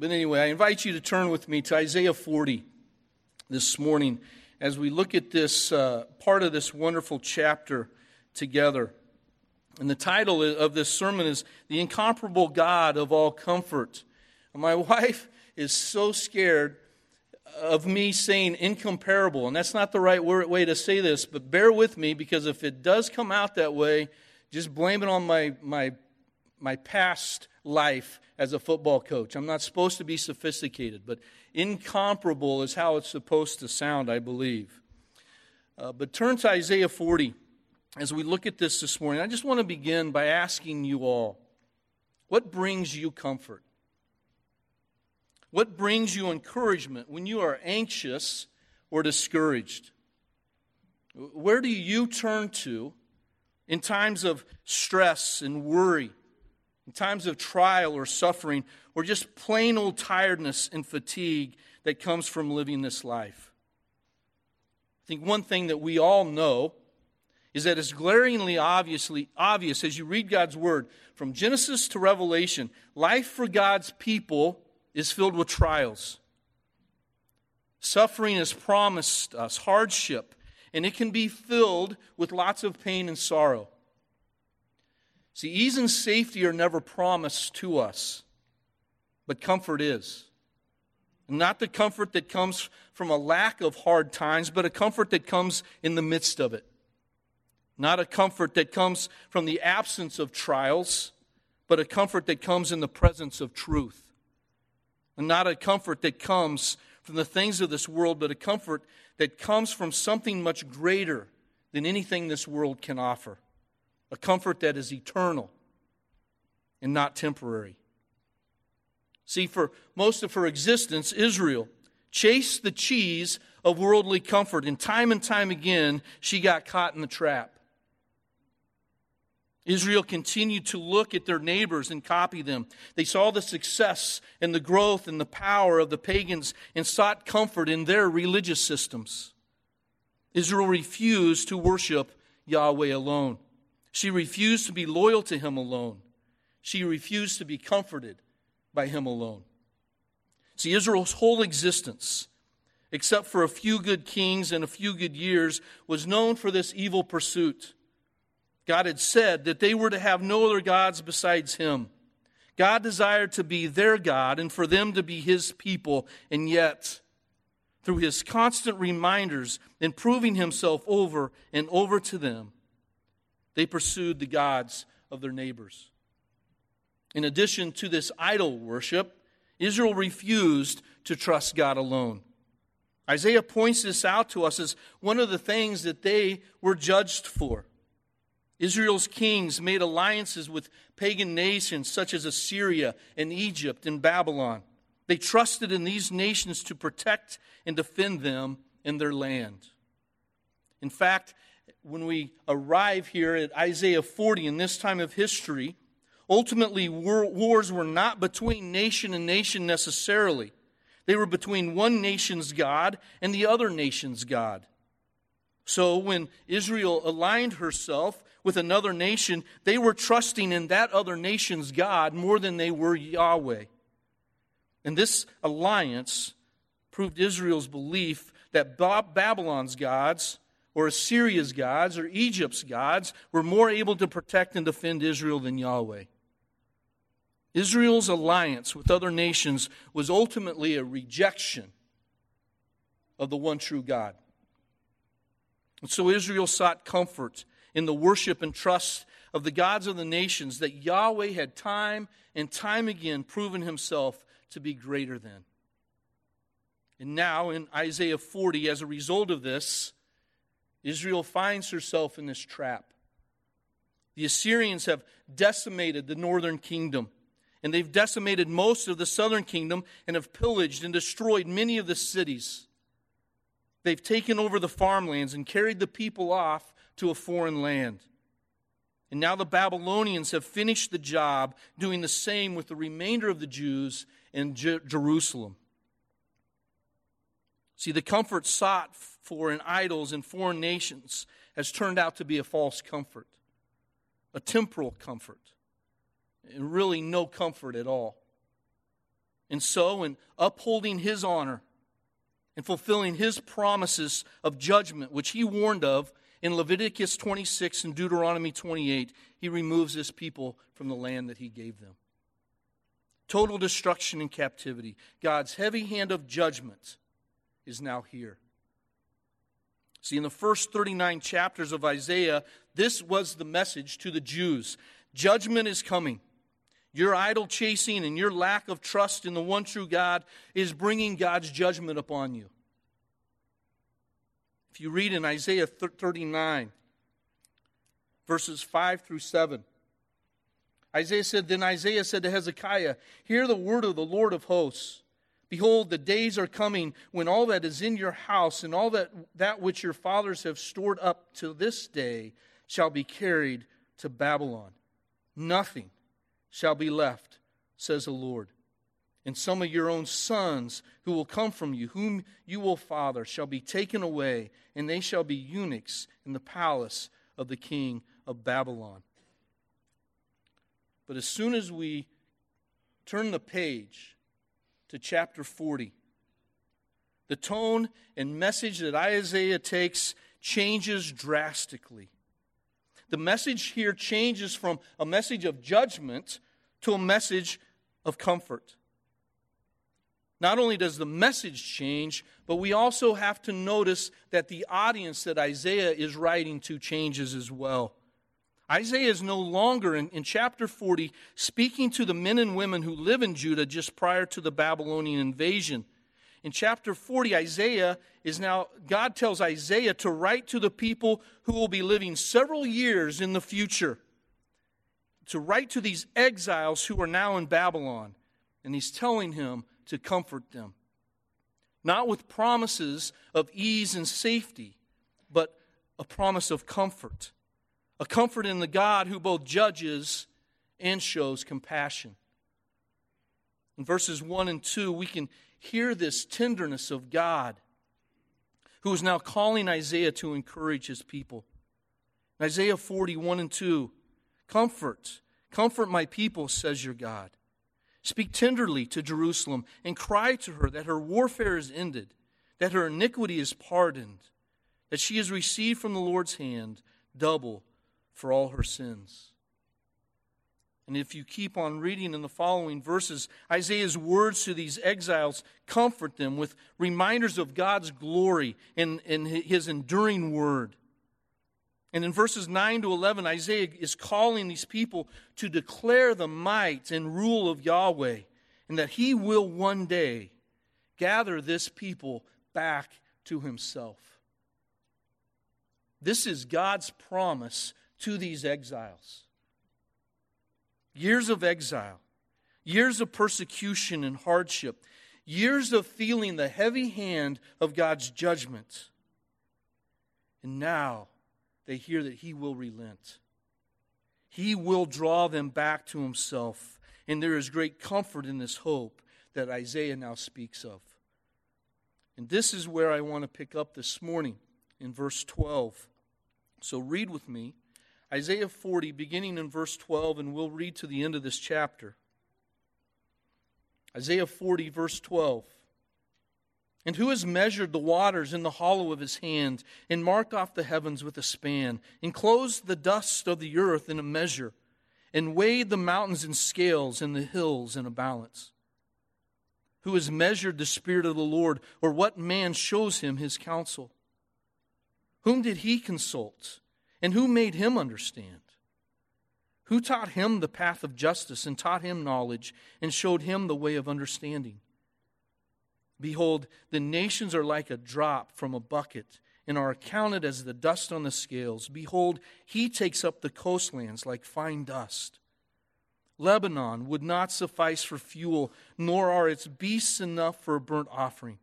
But anyway, I invite you to turn with me to Isaiah 40 this morning as we look at this part of this wonderful chapter together. And the title of this sermon is The Incomparable God of All Comfort. My wife is so scared of me saying incomparable, and that's not the right way to say this, but bear with me, because if it does come out that way, just blame it on my past life as a football coach. I'm not supposed to be sophisticated, but incomparable is how it's supposed to sound, I believe. But turn to Isaiah 40 as we look at this morning. I just want to begin by asking you all, what brings you comfort? What brings you encouragement when you are anxious or discouraged? Where do you turn to in times of stress and worry, in times of trial or suffering, or just plain old tiredness and fatigue that comes from living this life? I think one thing that we all know is that it's glaringly obvious as you read God's Word, from Genesis to Revelation, life for God's people is filled with trials. Suffering is promised us, hardship, and it can be filled with lots of pain and sorrow. See, ease and safety are never promised to us, but comfort is. And not the comfort that comes from a lack of hard times, but a comfort that comes in the midst of it. Not a comfort that comes from the absence of trials, but a comfort that comes in the presence of truth. And not a comfort that comes from the things of this world, but a comfort that comes from something much greater than anything this world can offer. A comfort that is eternal and not temporary. See, for most of her existence, Israel chased the cheese of worldly comfort, and time again, she got caught in the trap. Israel continued to look at their neighbors and copy them. They saw the success and the growth and the power of the pagans and sought comfort in their religious systems. Israel refused to worship Yahweh alone. She refused to be loyal to Him alone. She refused to be comforted by Him alone. See, Israel's whole existence, except for a few good kings and a few good years, was known for this evil pursuit. God had said that they were to have no other gods besides Him. God desired to be their God and for them to be His people. And yet, through His constant reminders and proving Himself over and over to them, they pursued the gods of their neighbors. In addition to this idol worship, Israel refused to trust God alone. Isaiah points this out to us as one of the things that they were judged for. Israel's kings made alliances with pagan nations such as Assyria and Egypt and Babylon. They trusted in these nations to protect and defend them and their land. In fact, when we arrive here at Isaiah 40 in this time of history, ultimately wars were not between nation and nation necessarily. They were between one nation's God and the other nation's God. So when Israel aligned herself with another nation, they were trusting in that other nation's God more than they were Yahweh. And this alliance proved Israel's belief that Babylon's gods, or Assyria's gods, or Egypt's gods, were more able to protect and defend Israel than Yahweh. Israel's alliance with other nations was ultimately a rejection of the one true God. And so Israel sought comfort in the worship and trust of the gods of the nations that Yahweh had time and time again proven Himself to be greater than. And now in Isaiah 40, as a result of this, Israel finds herself in this trap. The Assyrians have decimated the northern kingdom, and they've decimated most of the southern kingdom and have pillaged and destroyed many of the cities. They've taken over the farmlands and carried the people off to a foreign land. And now the Babylonians have finished the job, doing the same with the remainder of the Jews in Jerusalem. See, the comfort sought for in idols and foreign nations has turned out to be a false comfort, a temporal comfort, and really no comfort at all. And so, in upholding his honor and fulfilling his promises of judgment, which he warned of in Leviticus 26 and Deuteronomy 28, he removes his people from the land that he gave them. Total destruction and captivity. God's heavy hand of judgment is now here. See, in the first 39 chapters of Isaiah, this was the message to the Jews. Judgment is coming. Your idol chasing and your lack of trust in the one true God is bringing God's judgment upon you. If you read in Isaiah 39, verses 5 through 7, Then Isaiah said to Hezekiah, "Hear the word of the Lord of hosts. Behold, the days are coming when all that is in your house and all that which your fathers have stored up to this day shall be carried to Babylon. Nothing shall be left, says the Lord. And some of your own sons who will come from you, whom you will father, shall be taken away, and they shall be eunuchs in the palace of the king of Babylon." But as soon as we turn the page to chapter 40, the tone and message that Isaiah takes changes drastically. The message here changes from a message of judgment to a message of comfort. Not only does the message change, but we also have to notice that the audience that Isaiah is writing to changes as well. Isaiah is no longer, in chapter 40, speaking to the men and women who live in Judah just prior to the Babylonian invasion. In chapter 40, God tells Isaiah to write to the people who will be living several years in the future, to write to these exiles who are now in Babylon. And he's telling him to comfort them, not with promises of ease and safety, but a promise of comfort. A comfort in the God who both judges and shows compassion. In verses 1 and 2, we can hear this tenderness of God, who is now calling Isaiah to encourage his people. In Isaiah 41 and 2, Comfort my people, says your God. Speak tenderly to Jerusalem and cry to her that her warfare is ended, that her iniquity is pardoned, that she has received from the Lord's hand double for all her sins. And if you keep on reading in the following verses, Isaiah's words to these exiles comfort them with reminders of God's glory and his enduring word. And in verses 9 to 11, Isaiah is calling these people to declare the might and rule of Yahweh, and that he will one day gather this people back to himself. This is God's promise to these exiles. Years of exile, years of persecution and hardship, years of feeling the heavy hand of God's judgment. And now they hear that he will relent. He will draw them back to himself. And there is great comfort in this hope that Isaiah now speaks of. And this is where I want to pick up this morning in verse 12. So read with me. Isaiah 40, beginning in verse 12, and we'll read to the end of this chapter. Isaiah 40, verse 12. "And who has measured the waters in the hollow of his hand, and marked off the heavens with a span, enclosed the dust of the earth in a measure, and weighed the mountains in scales and the hills in a balance? Who has measured the Spirit of the Lord, or what man shows him his counsel? Whom did he consult? And who made him understand? Who taught him the path of justice, and taught him knowledge, and showed him the way of understanding? Behold, the nations are like a drop from a bucket, and are accounted as the dust on the scales. Behold, he takes up the coastlands like fine dust. Lebanon would not suffice for fuel, nor are its beasts enough for a burnt offering.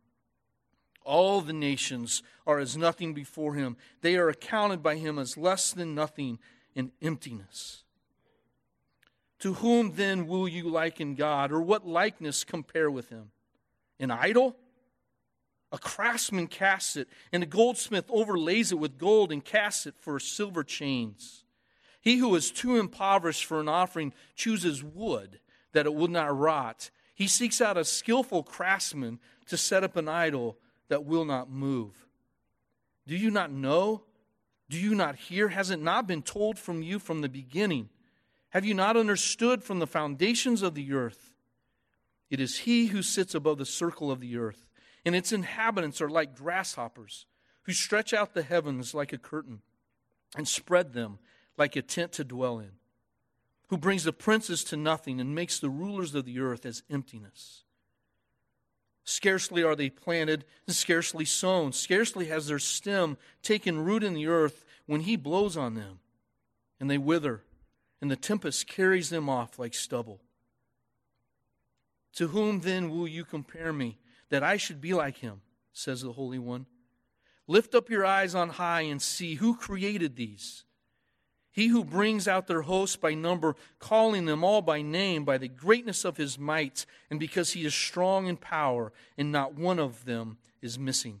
All the nations are as nothing before him. They are accounted by him as less than nothing in emptiness. To whom then will you liken God, or what likeness compare with him? An idol? A craftsman casts it, and a goldsmith overlays it with gold and casts it for silver chains. He who is too impoverished for an offering chooses wood, that it will not rot. He seeks out a skillful craftsman to set up an idol that will not move. Do you not know? Do you not hear? Has it not been told from you from the beginning? Have you not understood from the foundations of the earth? It is he who sits above the circle of the earth, and its inhabitants are like grasshoppers, who stretch out the heavens like a curtain and spread them like a tent to dwell in, who brings the princes to nothing and makes the rulers of the earth as emptiness. Scarcely are they planted and scarcely sown. Scarcely has their stem taken root in the earth when he blows on them, and they wither, and the tempest carries them off like stubble. To whom then will you compare me, that I should be like him, says the Holy One? Lift up your eyes on high and see who created these. He who brings out their hosts by number, calling them all by name, by the greatness of his might, and because he is strong in power, and not one of them is missing.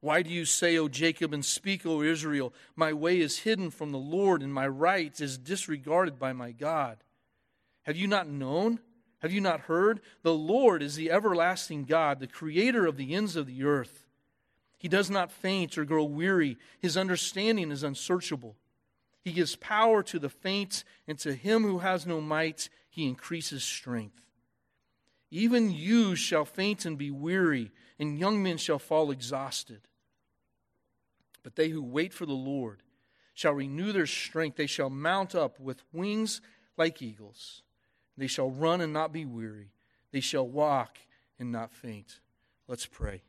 Why do you say, O Jacob, and speak, O Israel, my way is hidden from the Lord, and my right is disregarded by my God? Have you not known? Have you not heard? The Lord is the everlasting God, the creator of the ends of the earth. He does not faint or grow weary. His understanding is unsearchable. He gives power to the faint, and to him who has no might, he increases strength. Even you shall faint and be weary, and young men shall fall exhausted. But they who wait for the Lord shall renew their strength. They shall mount up with wings like eagles. They shall run and not be weary. They shall walk and not faint. Let's pray.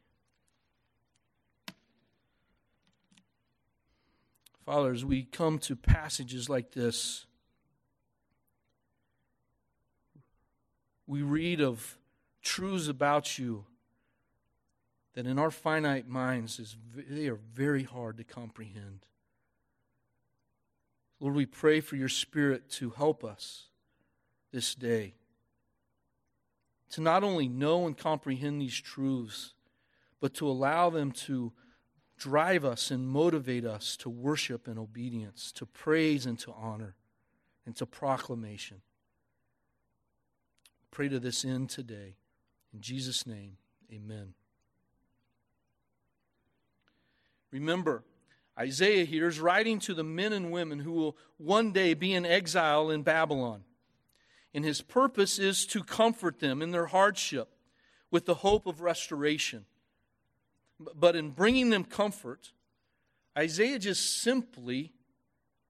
Father, as we come to passages like this, we read of truths about you that in our finite minds, they are very hard to comprehend. Lord, we pray for your Spirit to help us this day to not only know and comprehend these truths, but to allow them to drive us and motivate us to worship and obedience, to praise and to honor, and to proclamation. Pray to this end today. In Jesus' name, amen. Remember, Isaiah here is writing to the men and women who will one day be in exile in Babylon. And his purpose is to comfort them in their hardship with the hope of restoration. But in bringing them comfort, Isaiah just simply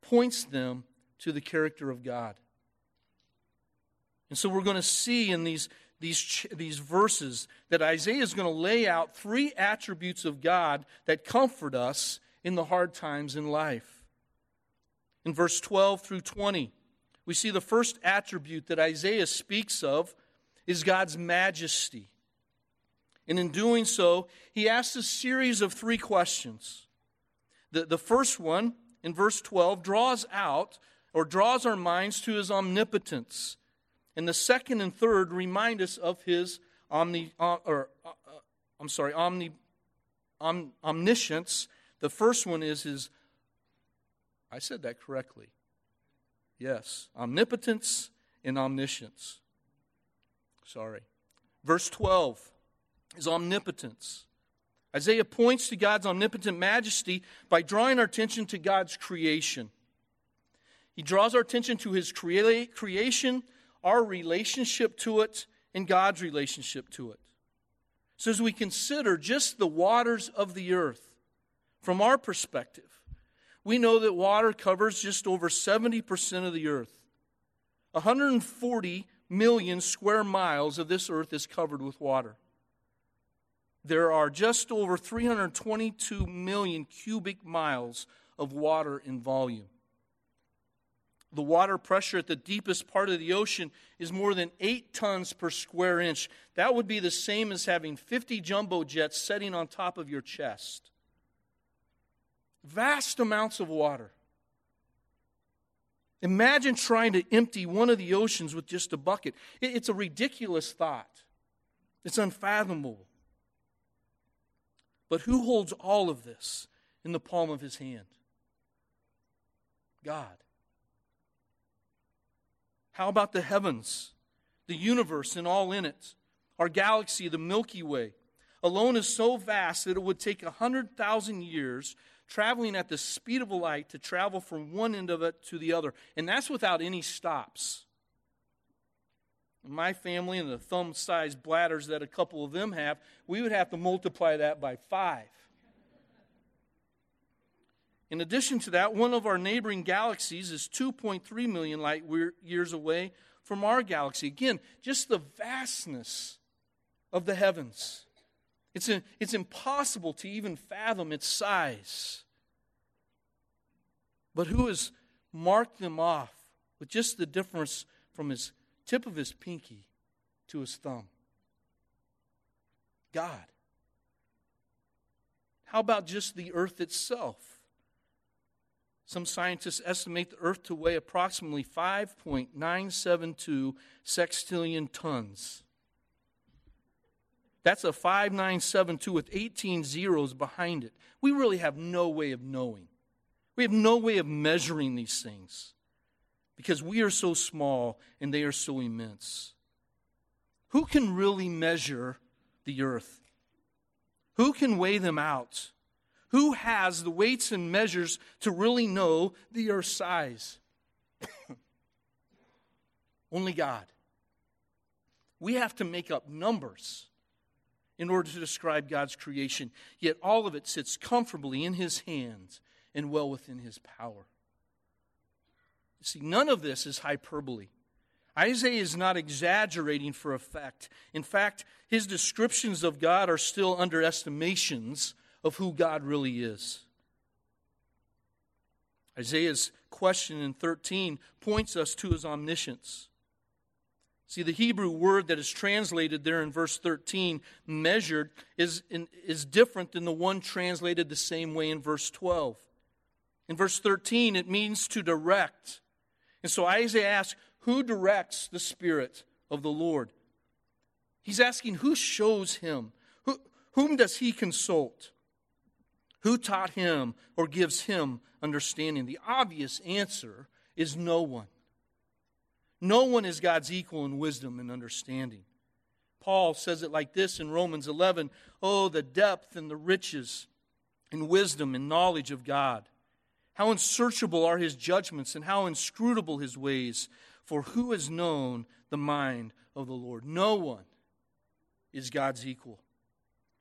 points them to the character of God. And so we're going to see in these verses that Isaiah is going to lay out three attributes of God that comfort us in the hard times in life. In verse 12 through 20, we see the first attribute that Isaiah speaks of is God's majesty. And in doing so, he asks a series of three questions. The first one, in verse 12, draws our minds to his omnipotence. And the second and third remind us of his omniscience. The first one is omnipotence and omniscience. Verse 12. Is omnipotence. Isaiah points to God's omnipotent majesty by drawing our attention to God's creation. He draws our attention to his creation, our relationship to it, and God's relationship to it. So as we consider just the waters of the earth, from our perspective, we know that water covers just over 70% of the earth. 140 million square miles of this earth is covered with water. There are just over 322 million cubic miles of water in volume. The water pressure at the deepest part of the ocean is more than 8 tons per square inch. That would be the same as having 50 jumbo jets sitting on top of your chest. Vast amounts of water. Imagine trying to empty one of the oceans with just a bucket. It's a ridiculous thought. It's unfathomable. But who holds all of this in the palm of his hand? God. How about the heavens? the universe and all in it, our galaxy, the Milky Way, alone is so vast that it would take 100,000 years traveling at the speed of light to travel from one end of it to the other. And that's without any stops. My family and the thumb-sized bladders that a couple of them have, we would have to multiply that by 5. In addition to that, one of our neighboring galaxies is 2.3 million light years away from our galaxy. Again, just the vastness of the heavens. It's impossible to even fathom its size. But who has marked them off with just the difference from his tip of his pinky to his thumb? God. How about just the earth itself? Some scientists estimate the earth to weigh approximately 5.972 sextillion tons. That's a 5972 with 18 zeros behind it. We really have no way of knowing. We have no way of measuring these things, because we are so small and they are so immense. Who can really measure the earth? Who can weigh them out? Who has the weights and measures to really know the earth's size? Only God. We have to make up numbers in order to describe God's creation, yet all of it sits comfortably in His hands and well within His power. See, none of this is hyperbole. Isaiah is not exaggerating for effect. In fact, his descriptions of God are still underestimations of who God really is. Isaiah's question in 13 points us to his omniscience. See, the Hebrew word that is translated there in verse 13, measured, is different than the one translated the same way in verse 12. In verse 13, it means to direct. And so Isaiah asks, who directs the Spirit of the Lord? He's asking, who shows him? Whom does he consult? Who taught him or gives him understanding? The obvious answer is no one. No one is God's equal in wisdom and understanding. Paul says it like this in Romans 11, "Oh, the depth and the riches and wisdom and knowledge of God. How unsearchable are his judgments and how inscrutable his ways. For who has known the mind of the Lord?" No one is God's equal.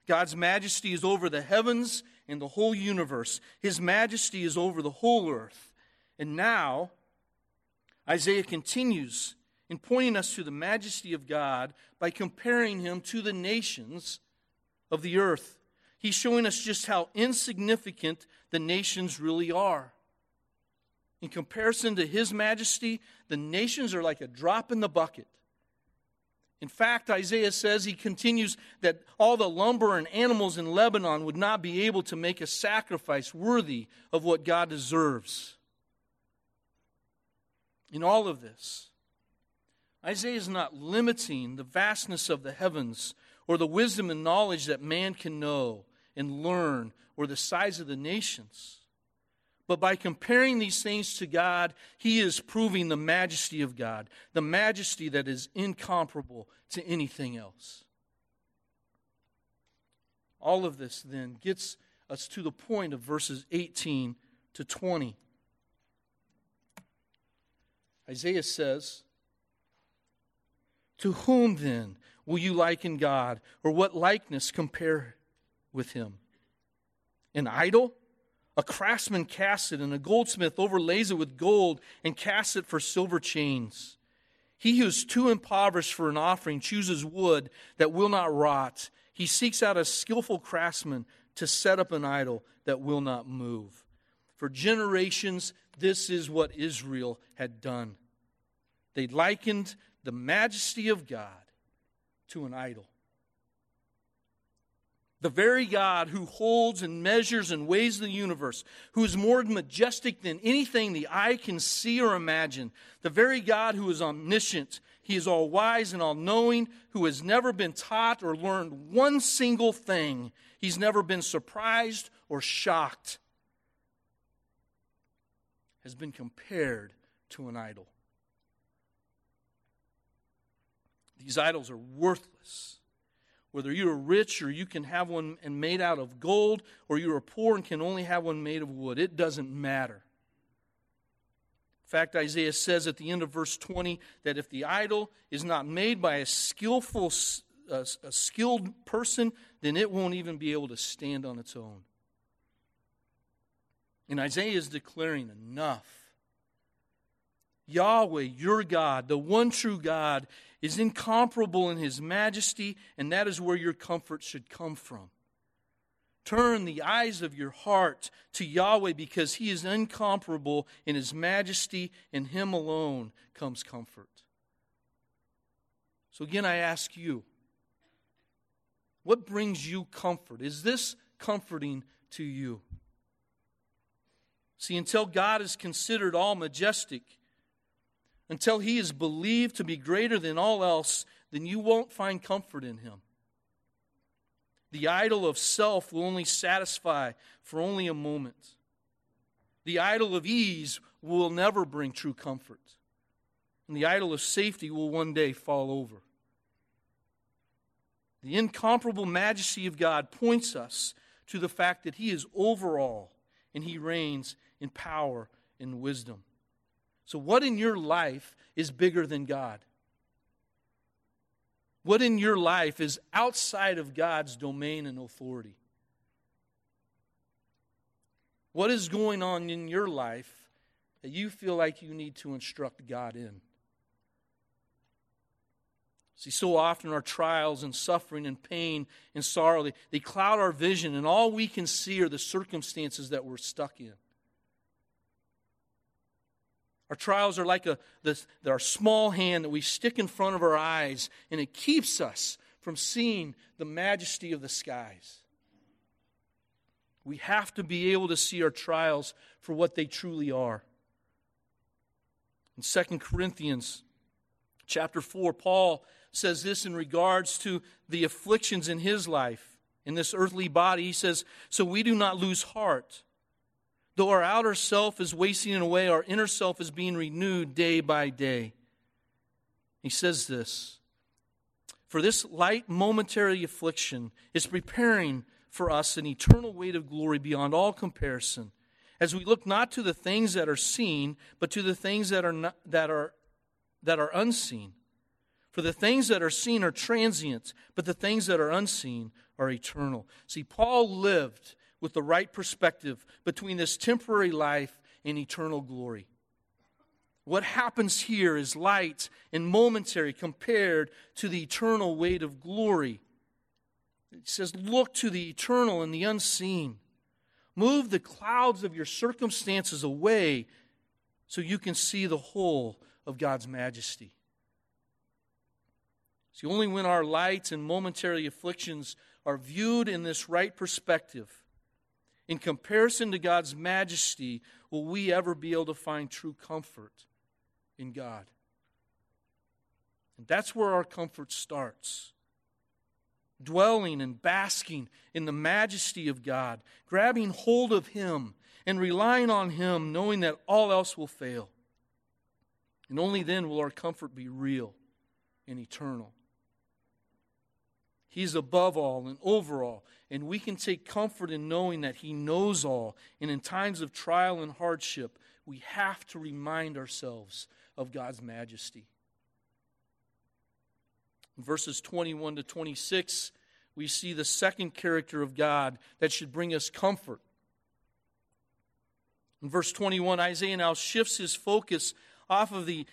God's majesty is over the heavens and the whole universe. His majesty is over the whole earth. And now, Isaiah continues in pointing us to the majesty of God by comparing him to the nations of the earth. He's showing us just how insignificant the nations really are. In comparison to his majesty, the nations are like a drop in the bucket. In fact, Isaiah says, he continues, that all the lumber and animals in Lebanon would not be able to make a sacrifice worthy of what God deserves. In all of this, Isaiah is not limiting the vastness of the heavens or the wisdom and knowledge that man can know and learn, or the size of the nations. But by comparing these things to God, he is proving the majesty of God, the majesty that is incomparable to anything else. All of this then gets us to the point of verses 18 to 20. Isaiah says, "To whom then will you liken God, or what likeness compare with him? An idol? A craftsman casts it, and a goldsmith overlays it with gold and casts it for silver chains. He who is too impoverished for an offering chooses wood that will not rot. He seeks out a skillful craftsman to set up an idol that will not move." For generations, this is what Israel had done. They likened the majesty of God to an idol. The very God who holds and measures and weighs the universe, who is more majestic than anything the eye can see or imagine, the very God who is omniscient, he is all-wise and all-knowing, who has never been taught or learned one single thing. He's never been surprised or shocked, has been compared to an idol. These idols are worthless. Whether you are rich or you can have one and made out of gold, or you are poor and can only have one made of wood, it doesn't matter. In fact, Isaiah says at the end of verse 20 that if the idol is not made by a skilled person, then it won't even be able to stand on its own. And Isaiah is declaring enough. Yahweh, your God, the one true God, is incomparable in His majesty, and that is where your comfort should come from. Turn the eyes of your heart to Yahweh, because He is incomparable in His majesty, and Him alone comes comfort. So again, I ask you, what brings you comfort? Is this comforting to you? See, until God is considered all majestic, until He is believed to be greater than all else, then you won't find comfort in Him. The idol of self will only satisfy for only a moment. The idol of ease will never bring true comfort. And the idol of safety will one day fall over. The incomparable majesty of God points us to the fact that He is over all and He reigns in power and wisdom. So what in your life is bigger than God? What in your life is outside of God's domain and authority? What is going on in your life that you feel like you need to instruct God in? See, so often our trials and suffering and pain and sorrow, they cloud our vision, and all we can see are the circumstances that we're stuck in. Our trials are like our small hand that we stick in front of our eyes, and it keeps us from seeing the majesty of the skies. We have to be able to see our trials for what they truly are. In 2 Corinthians chapter 4, Paul says this in regards to the afflictions in his life, in this earthly body. He says, "So we do not lose heart. Though our outer self is wasting away, our inner self is being renewed day by day." He says this, "For this light momentary affliction is preparing for us an eternal weight of glory beyond all comparison, as we look not to the things that are seen, but to the things that are unseen. For the things that are seen are transient, but the things that are unseen are eternal." See, Paul lived with the right perspective between this temporary life and eternal glory. What happens here is light and momentary compared to the eternal weight of glory. It says, look to the eternal and the unseen. Move the clouds of your circumstances away so you can see the whole of God's majesty. See, only when our light and momentary afflictions are viewed in this right perspective, in comparison to God's majesty, will we ever be able to find true comfort in God? And that's where our comfort starts. Dwelling and basking in the majesty of God, grabbing hold of Him and relying on Him, knowing that all else will fail. And only then will our comfort be real and eternal. He's above all and over all, and we can take comfort in knowing that He knows all. And in times of trial and hardship, we have to remind ourselves of God's majesty. In verses 21 to 26, we see the second character of God that should bring us comfort. In verse 21, Isaiah now shifts his focus off of the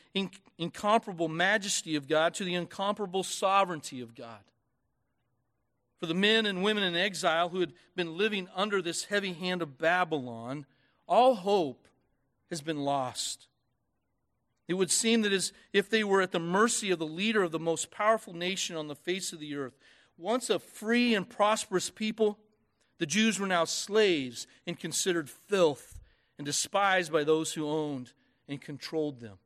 incomparable majesty of God to the incomparable sovereignty of God. For the men and women in exile who had been living under this heavy hand of Babylon, all hope has been lost. It would seem that as if they were at the mercy of the leader of the most powerful nation on the face of the earth. Once a free and prosperous people, the Jews were now slaves and considered filth and despised by those who owned and controlled them.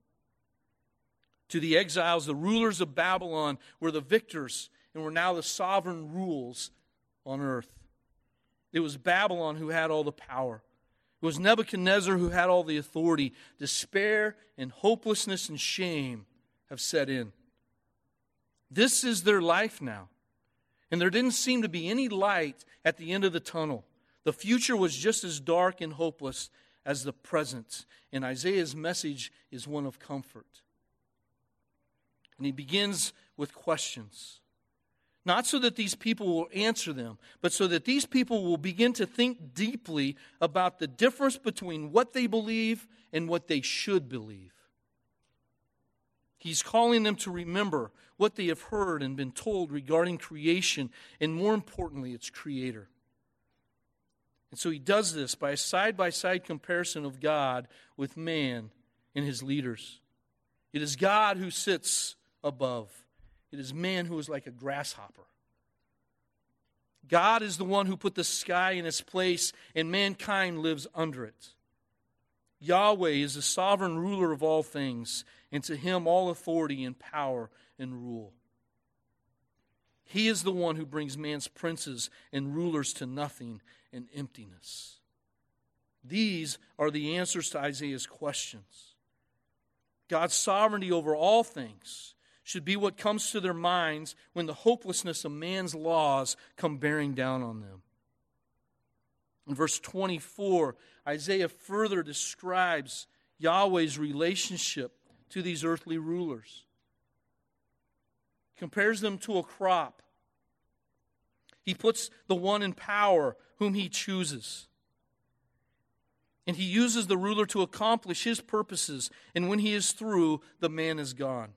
To the exiles, the rulers of Babylon were the victors, and were now the sovereign rulers on earth. It was Babylon who had all the power. It was Nebuchadnezzar who had all the authority. Despair and hopelessness and shame have set in. This is their life now. And there didn't seem to be any light at the end of the tunnel. The future was just as dark and hopeless as the present. And Isaiah's message is one of comfort. And he begins with questions. Not so that these people will answer them, but so that these people will begin to think deeply about the difference between what they believe and what they should believe. He's calling them to remember what they have heard and been told regarding creation, and more importantly, its creator. And so he does this by a side-by-side comparison of God with man and his leaders. It is God who sits above. It is man who is like a grasshopper. God is the one who put the sky in its place, and mankind lives under it. Yahweh is the sovereign ruler of all things, and to him all authority and power and rule. He is the one who brings man's princes and rulers to nothing and emptiness. These are the answers to Isaiah's questions. God's sovereignty over all things should be what comes to their minds when the hopelessness of man's laws come bearing down on them. In verse 24, Isaiah further describes Yahweh's relationship to these earthly rulers. Compares them to a crop. He puts the one in power whom he chooses. And he uses the ruler to accomplish his purposes. And when he is through, the man is gone.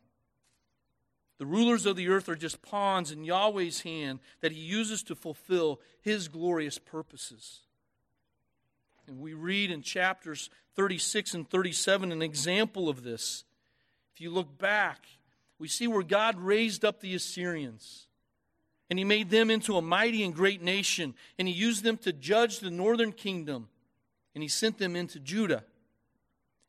The rulers of the earth are just pawns in Yahweh's hand that he uses to fulfill his glorious purposes. And we read in chapters 36 and 37 an example of this. If you look back, we see where God raised up the Assyrians. And he made them into a mighty and great nation. And he used them to judge the northern kingdom. And he sent them into Judah.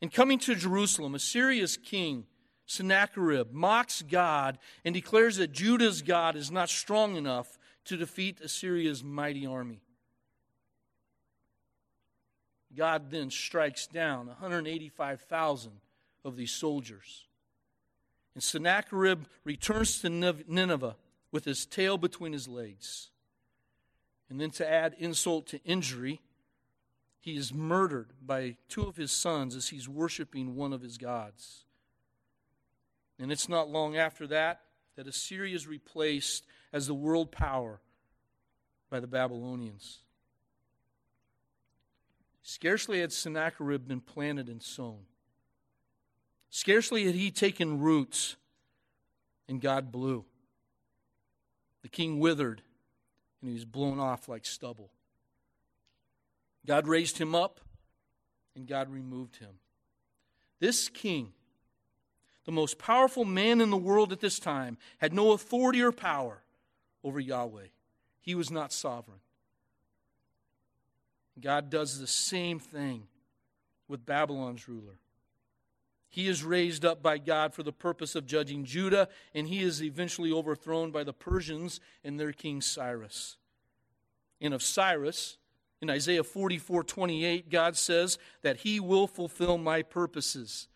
And coming to Jerusalem, Assyria's king, Sennacherib, mocks God and declares that Judah's God is not strong enough to defeat Assyria's mighty army. God then strikes down 185,000 of these soldiers. And Sennacherib returns to Nineveh with his tail between his legs. And then to add insult to injury, he is murdered by two of his sons as he's worshiping one of his gods. And it's not long after that that Assyria is replaced as the world power by the Babylonians. Scarcely had Sennacherib been planted and sown. Scarcely had he taken roots, and God blew. The king withered, and he was blown off like stubble. God raised him up, and God removed him. This king, the most powerful man in the world at this time, had no authority or power over Yahweh. He was not sovereign. God does the same thing with Babylon's ruler. He is raised up by God for the purpose of judging Judah, and he is eventually overthrown by the Persians and their king Cyrus. And of Cyrus, in Isaiah 44:28, God says that he will fulfill my purposes.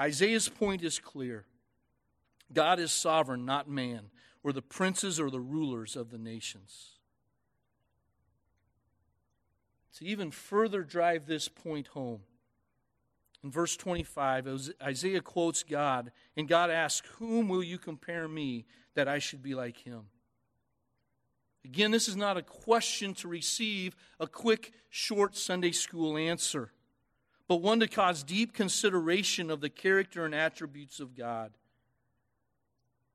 Isaiah's point is clear. God is sovereign, not man, or the princes or the rulers of the nations. To even further drive this point home, in verse 25, Isaiah quotes God, and God asks, "Whom will you compare me that I should be like him?" Again, this is not a question to receive a quick, short Sunday school answer, but one to cause deep consideration of the character and attributes of God.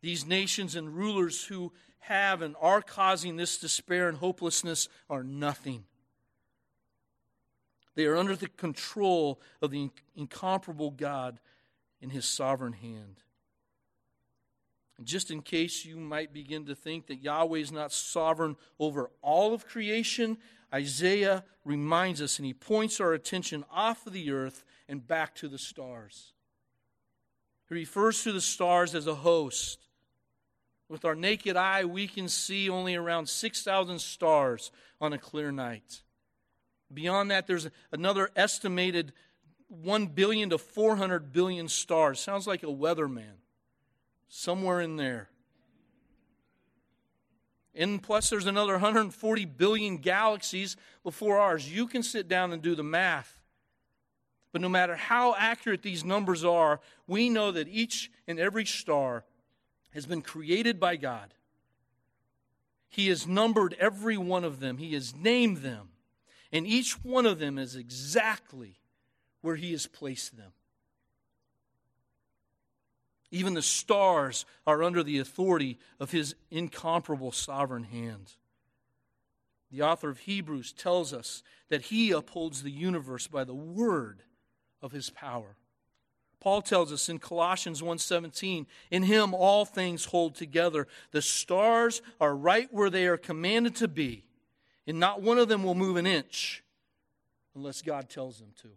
These nations and rulers who have and are causing this despair and hopelessness are nothing. They are under the control of the incomparable God in his sovereign hand. And just in case you might begin to think that Yahweh is not sovereign over all of creation, Isaiah reminds us, and he points our attention off of the earth and back to the stars. He refers to the stars as a host. With our naked eye, we can see only around 6,000 stars on a clear night. Beyond that, there's another estimated 1 billion to 400 billion stars. Sounds like a weatherman. Somewhere in there. And plus there's another 140 billion galaxies before ours. You can sit down and do the math. But no matter how accurate these numbers are, we know that each and every star has been created by God. He has numbered every one of them. He has named them. And each one of them is exactly where He has placed them. Even the stars are under the authority of His incomparable sovereign hand. The author of Hebrews tells us that He upholds the universe by the word of His power. Paul tells us in Colossians 1:17, in Him all things hold together. The stars are right where they are commanded to be, and not one of them will move an inch unless God tells them to.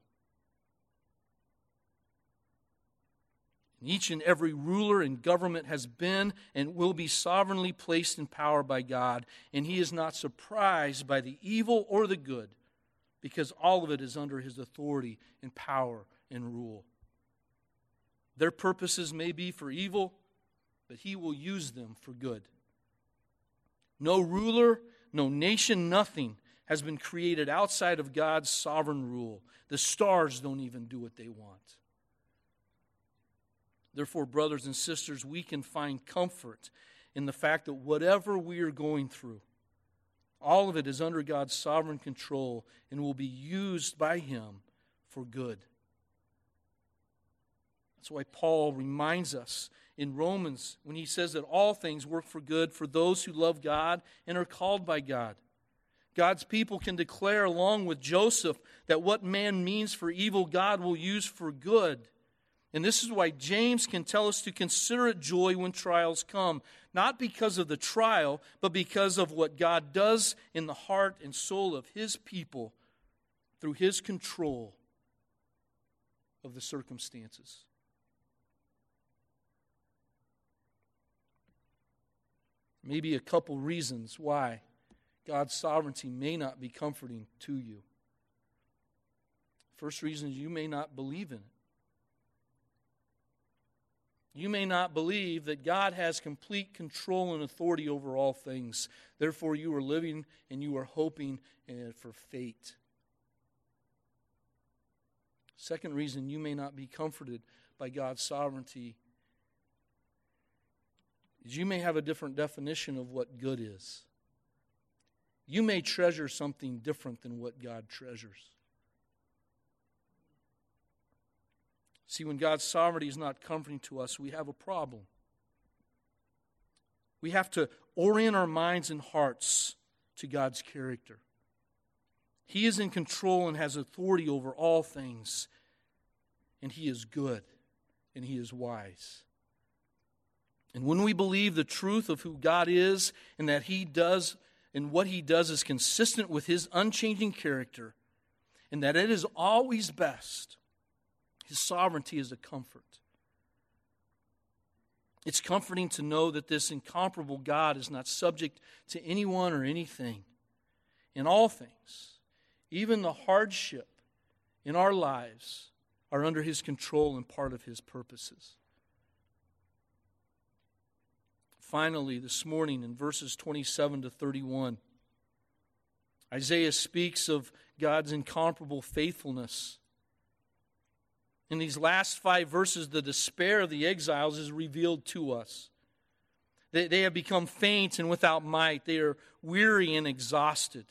Each and every ruler and government has been and will be sovereignly placed in power by God, and He is not surprised by the evil or the good, because all of it is under His authority and power and rule. Their purposes may be for evil, but He will use them for good. No ruler, no nation, nothing has been created outside of God's sovereign rule. The stars don't even do what they want. Therefore, brothers and sisters, we can find comfort in the fact that whatever we are going through, all of it is under God's sovereign control and will be used by Him for good. That's why Paul reminds us in Romans when he says that all things work for good for those who love God and are called by God. God's people can declare along with Joseph that what man means for evil, God will use for good. And this is why James can tell us to consider it joy when trials come, not because of the trial, but because of what God does in the heart and soul of His people through His control of the circumstances. Maybe a couple reasons why God's sovereignty may not be comforting to you. First reason is you may not believe in it. You may not believe that God has complete control and authority over all things. Therefore, you are living and you are hoping for fate. Second reason, you may not be comforted by God's sovereignty is you may have a different definition of what good is. You may treasure something different than what God treasures. See, when God's sovereignty is not comforting to us, we have a problem. We have to orient our minds and hearts to God's character. He is in control and has authority over all things, and He is good, and He is wise. And when we believe the truth of who God is and that He does and what He does is consistent with His unchanging character and that it is always best, His sovereignty is a comfort. It's comforting to know that this incomparable God is not subject to anyone or anything. In all things, even the hardship in our lives are under His control and part of His purposes. Finally, this morning in verses 27 to 31, Isaiah speaks of God's incomparable faithfulness. In these last 5 verses, the despair of the exiles is revealed to us. They have become faint and without might. They are weary and exhausted.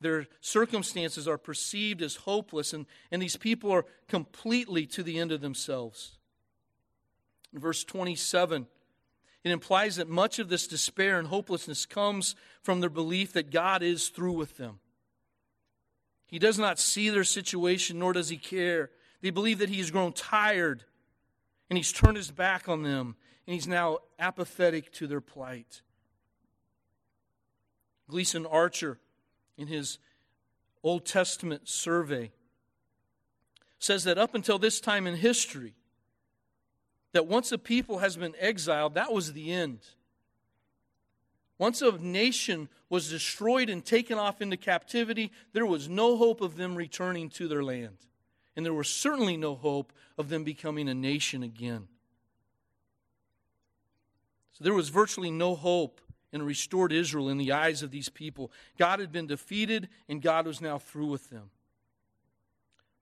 Their circumstances are perceived as hopeless, and these people are completely to the end of themselves. In verse 27, it implies that much of this despair and hopelessness comes from their belief that God is through with them. He does not see their situation, nor does He care. They believe that He has grown tired and He's turned His back on them and He's now apathetic to their plight. Gleason Archer, in his Old Testament survey, says that up until this time in history, that once a people has been exiled, that was the end. Once a nation was destroyed and taken off into captivity, there was no hope of them returning to their land. And there was certainly no hope of them becoming a nation again. So there was virtually no hope and restored Israel in the eyes of these people. God had been defeated, and God was now through with them.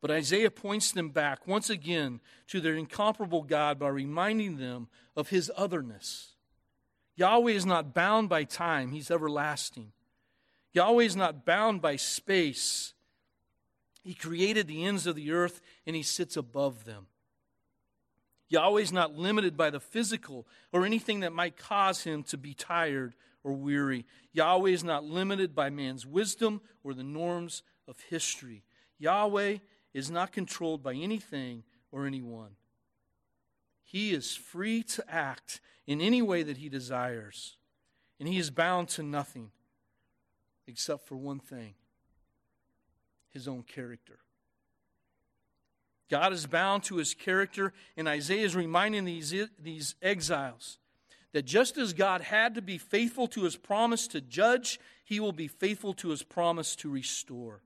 But Isaiah points them back once again to their incomparable God by reminding them of his otherness. Yahweh is not bound by time. He's everlasting. Yahweh is not bound by space. He created the ends of the earth, and he sits above them. Yahweh is not limited by the physical or anything that might cause him to be tired or weary. Yahweh is not limited by man's wisdom or the norms of history. Yahweh is not controlled by anything or anyone. He is free to act in any way that he desires, and he is bound to nothing except for one thing, his own character. God is bound to his character, and Isaiah is reminding these exiles that just as God had to be faithful to his promise to judge, he will be faithful to his promise to restore.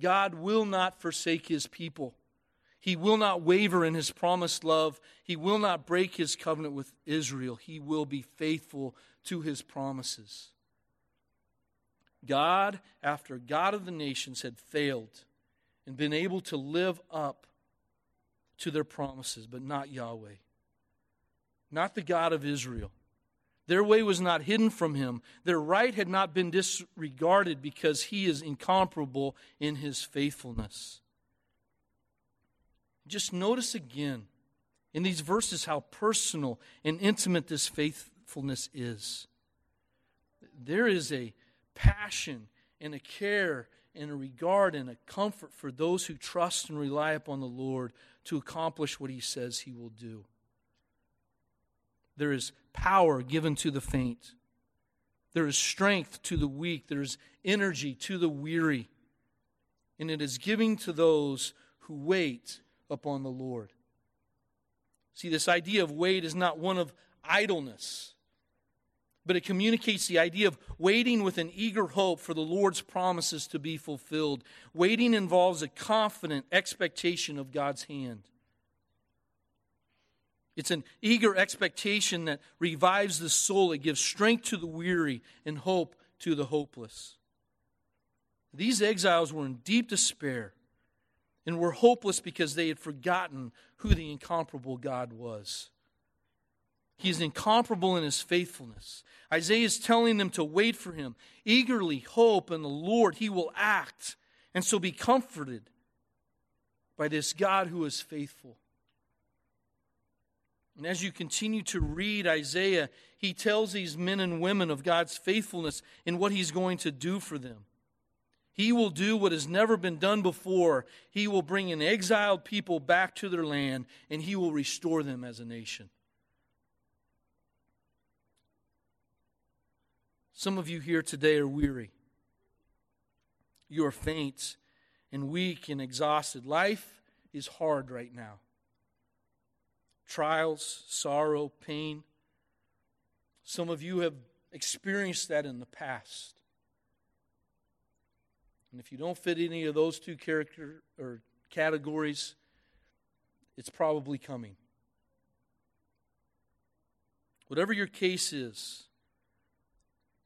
God will not forsake his people. He will not waver in his promised love. He will not break his covenant with Israel. He will be faithful to his promises. God, after God of the nations, had failed and been able to live up to their promises, but not Yahweh, not the God of Israel. Their way was not hidden from him. Their right had not been disregarded because he is incomparable in his faithfulness. Just notice again in these verses how personal and intimate this faithfulness is. There is a passion and a care and a regard and a comfort for those who trust and rely upon the Lord to accomplish what he says he will do. There is power given to the faint. There is strength to the weak. There is energy to the weary. And it is giving to those who wait upon the Lord. See, this idea of wait is not one of idleness, but it communicates the idea of waiting with an eager hope for the Lord's promises to be fulfilled. Waiting involves a confident expectation of God's hand. It's an eager expectation that revives the soul. It gives strength to the weary and hope to the hopeless. These exiles were in deep despair and were hopeless because they had forgotten who the incomparable God was. He is incomparable in his faithfulness. Isaiah is telling them to wait for him, eagerly hope in the Lord. He will act, and so be comforted by this God who is faithful. And as you continue to read Isaiah, he tells these men and women of God's faithfulness and what he's going to do for them. He will do what has never been done before. He will bring an exiled people back to their land, and he will restore them as a nation. Some of you here today are weary. You are faint and weak and exhausted. Life is hard right now. Trials, sorrow, pain. Some of you have experienced that in the past. And if you don't fit any of those two character or categories, it's probably coming. Whatever your case is,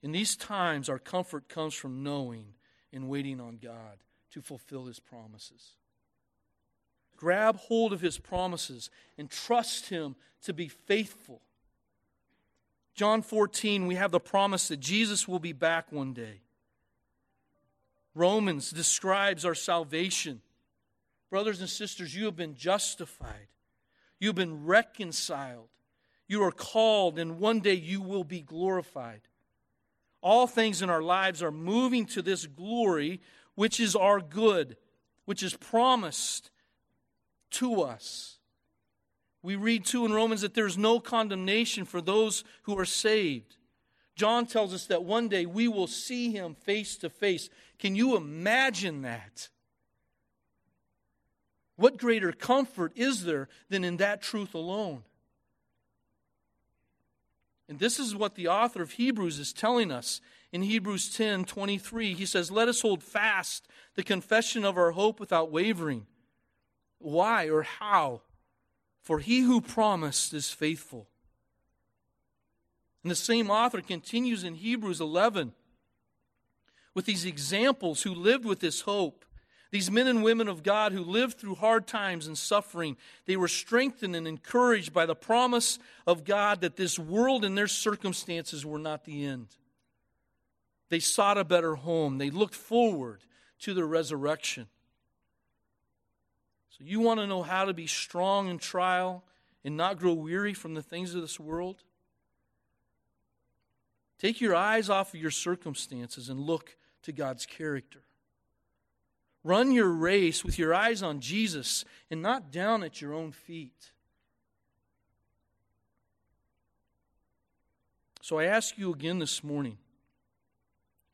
in these times our comfort comes from knowing and waiting on God to fulfill his promises. Grab hold of his promises and trust him to be faithful. John 14, we have the promise that Jesus will be back one day. Romans describes our salvation. Brothers and sisters, you have been justified. You've been reconciled. You are called, and one day you will be glorified. All things in our lives are moving to this glory, which is our good, which is promised to us. We read too in Romans that there's no condemnation for those who are saved. John tells us that one day we will see him face to face. Can you imagine that? What greater comfort is there than in that truth alone? And this is what the author of Hebrews is telling us. In Hebrews 10:23, he says, "Let us hold fast the confession of our hope without wavering." Why or how? For he who promised is faithful. And the same author continues in Hebrews 11 with these examples who lived with this hope. These men and women of God who lived through hard times and suffering, they were strengthened and encouraged by the promise of God that this world and their circumstances were not the end. They sought a better home. They looked forward to the resurrection. So you want to know how to be strong in trial and not grow weary from the things of this world? Take your eyes off of your circumstances and look to God's character. Run your race with your eyes on Jesus and not down at your own feet. So I ask you again this morning,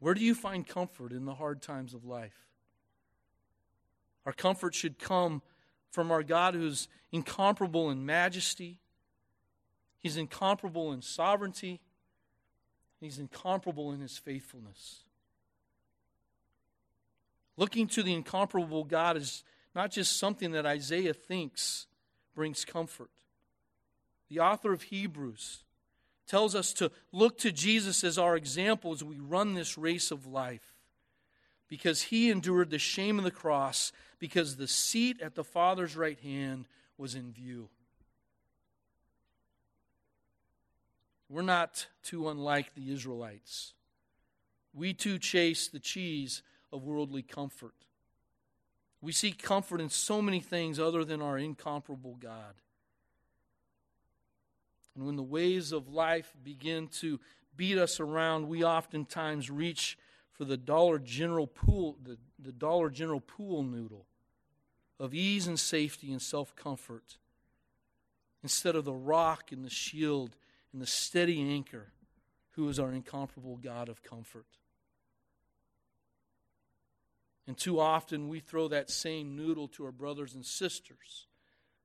where do you find comfort in the hard times of life? Our comfort should come from our God who's incomparable in majesty. He's incomparable in sovereignty. He's incomparable in his faithfulness. Looking to the incomparable God is not just something that Isaiah thinks brings comfort. The author of Hebrews tells us to look to Jesus as our example as we run this race of life, because he endured the shame of the cross, because the seat at the Father's right hand was in view. We're not too unlike the Israelites. We too chase the cheese of worldly comfort. We seek comfort in so many things other than our incomparable God. And when the waves of life begin to beat us around, we oftentimes reach for the Dollar General pool noodle of ease and safety and self-comfort instead of the rock and the shield and the steady anchor who is our incomparable God of comfort. And too often we throw that same noodle to our brothers and sisters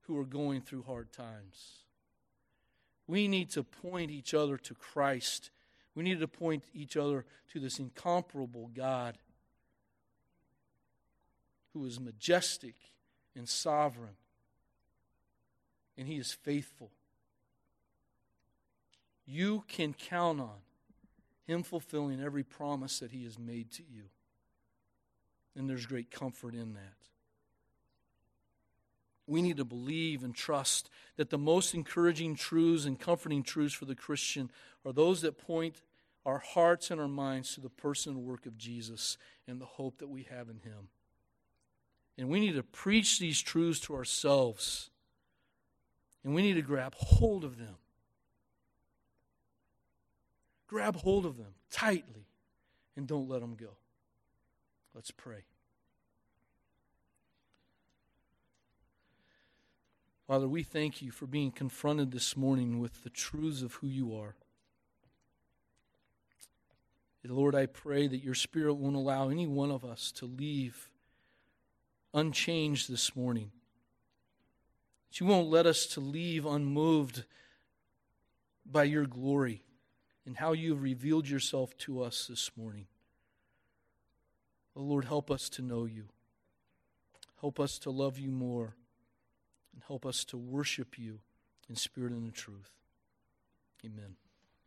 who are going through hard times. We need to point each other to Christ. We need to point each other to this incomparable God who is majestic and sovereign, and he is faithful. You can count on him fulfilling every promise that he has made to you. And there's great comfort in that. We need to believe and trust that the most encouraging truths and comforting truths for the Christian are those that point our hearts and our minds to the person and work of Jesus and the hope that we have in him. And we need to preach these truths to ourselves. And we need to grab hold of them. Grab hold of them tightly and don't let them go. Let's pray. Father, we thank you for being confronted this morning with the truths of who you are. And Lord, I pray that your Spirit won't allow any one of us to leave unchanged this morning. That you won't let us to leave unmoved by your glory and how you have revealed yourself to us this morning. Oh, Lord, help us to know you. Help us to love you more. And help us to worship you in spirit and in truth. Amen.